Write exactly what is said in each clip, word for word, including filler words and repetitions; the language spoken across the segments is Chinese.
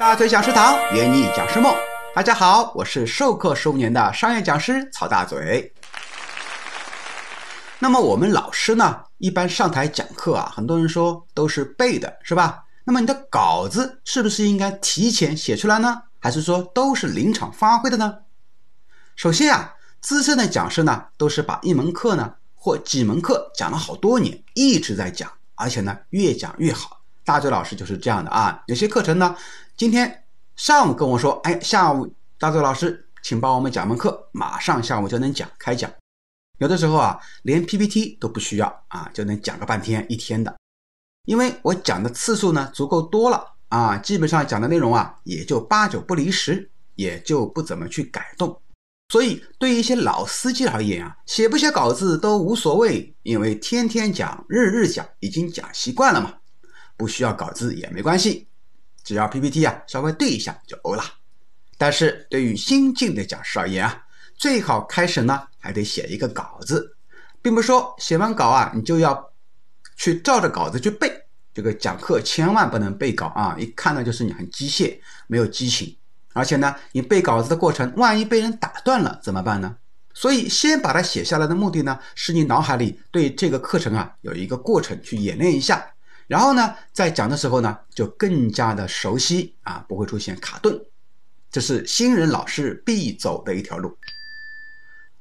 大嘴讲师堂，圆你讲师梦。大家好，我是授课十五年的商业讲师曹大嘴。那么我们老师呢，一般上台讲课啊，很多人说都是背的，是吧？那么你的稿子是不是应该提前写出来呢？还是说都是临场发挥的呢？首先啊，资深的讲师呢，都是把一门课呢或几门课讲了好多年，一直在讲，而且呢越讲越好。大嘴老师就是这样的啊，有些课程呢，今天上午跟我说，哎，下午大嘴老师，请帮我们讲门课，马上下午就能讲开讲。有的时候啊，连 P P T 都不需要啊，就能讲个半天一天的，因为我讲的次数呢足够多了啊，基本上讲的内容啊也就八九不离十，也就不怎么去改动。所以对于一些老司机而言啊，写不写稿子都无所谓，因为天天讲，日日讲，已经讲习惯了嘛。不需要稿子也没关系，只要 P P T 啊稍微对一下就欧了。但是对于新进的讲师而言啊，最好开始呢还得写一个稿子，并不是说写完稿啊你就要去照着稿子去背。这个讲课千万不能背稿啊，一看呢就是你很机械，没有激情。而且呢，你背稿子的过程万一被人打断了怎么办呢？所以先把它写下来的目的呢，是你脑海里对这个课程啊有一个过程去演练一下。然后呢，在讲的时候呢，就更加的熟悉啊，不会出现卡顿。这是新人老师必走的一条路。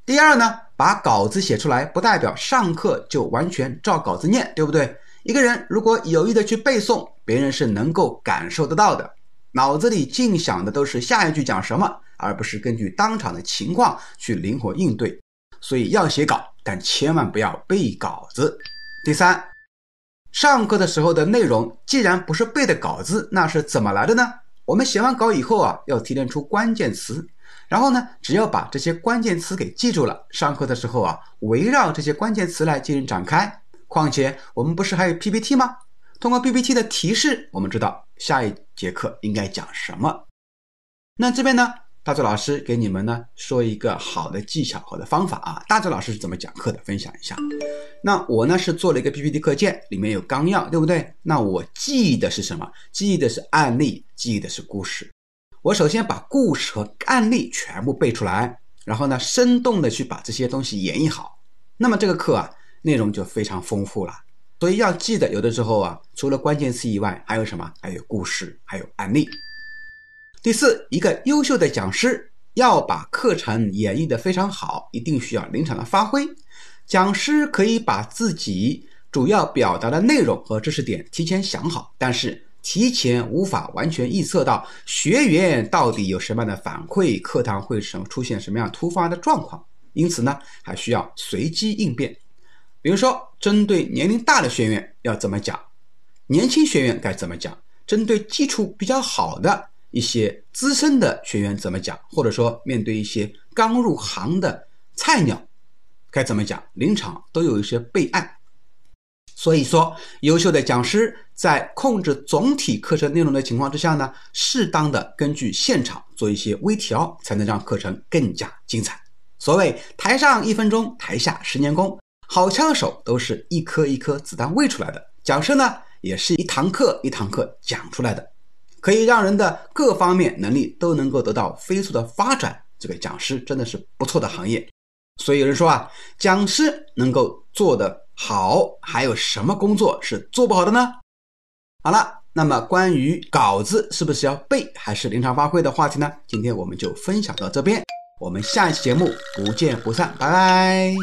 第二呢，把稿子写出来，不代表上课就完全照稿子念，对不对？一个人如果有意的去背诵，别人是能够感受得到的。脑子里尽想的都是下一句讲什么，而不是根据当场的情况去灵活应对。所以要写稿，但千万不要背稿子。第三，上课的时候的内容既然不是背的稿子，那是怎么来的呢？我们写完稿以后啊，要提炼出关键词，然后呢，只要把这些关键词给记住了，上课的时候啊，围绕这些关键词来进行展开。况且我们不是还有 P P T 吗？通过 P P T 的提示，我们知道下一节课应该讲什么。那这边呢，大嘴老师给你们呢说一个好的技巧、好的方法啊。大嘴老师是怎么讲课的，分享一下。那我呢是做了一个 P P T 课件，里面有纲要，对不对？那我记忆的是什么？记忆的是案例，记忆的是故事。我首先把故事和案例全部背出来，然后呢，生动的去把这些东西演绎好。那么这个课啊，内容就非常丰富了。所以要记得，有的时候啊，除了关键词以外，还有什么？还有故事，还有案例。第四，一个优秀的讲师要把课程演绎得非常好，一定需要临场的发挥。讲师可以把自己主要表达的内容和知识点提前想好，但是提前无法完全预测到学员到底有什么样的反馈，课堂会出现什么样突发的状况，因此呢，还需要随机应变。比如说，针对年龄大的学员要怎么讲，年轻学员该怎么讲，针对基础比较好的一些资深的学员怎么讲，或者说面对一些刚入行的菜鸟该怎么讲，临场都有一些备案。所以说，优秀的讲师在控制总体课程内容的情况之下呢，适当的根据现场做一些微调，才能让课程更加精彩。所谓台上一分钟，台下十年功，好枪手都是一颗一颗子弹喂出来的，讲师呢也是一堂课一堂课讲出来的，可以让人的各方面能力都能够得到飞速的发展。这个讲师真的是不错的行业。所以有人说啊，讲师能够做得好，还有什么工作是做不好的呢？好了，那么关于稿子是不是要背还是临场发挥的话题呢，今天我们就分享到这边，我们下一期节目不见不散，拜拜。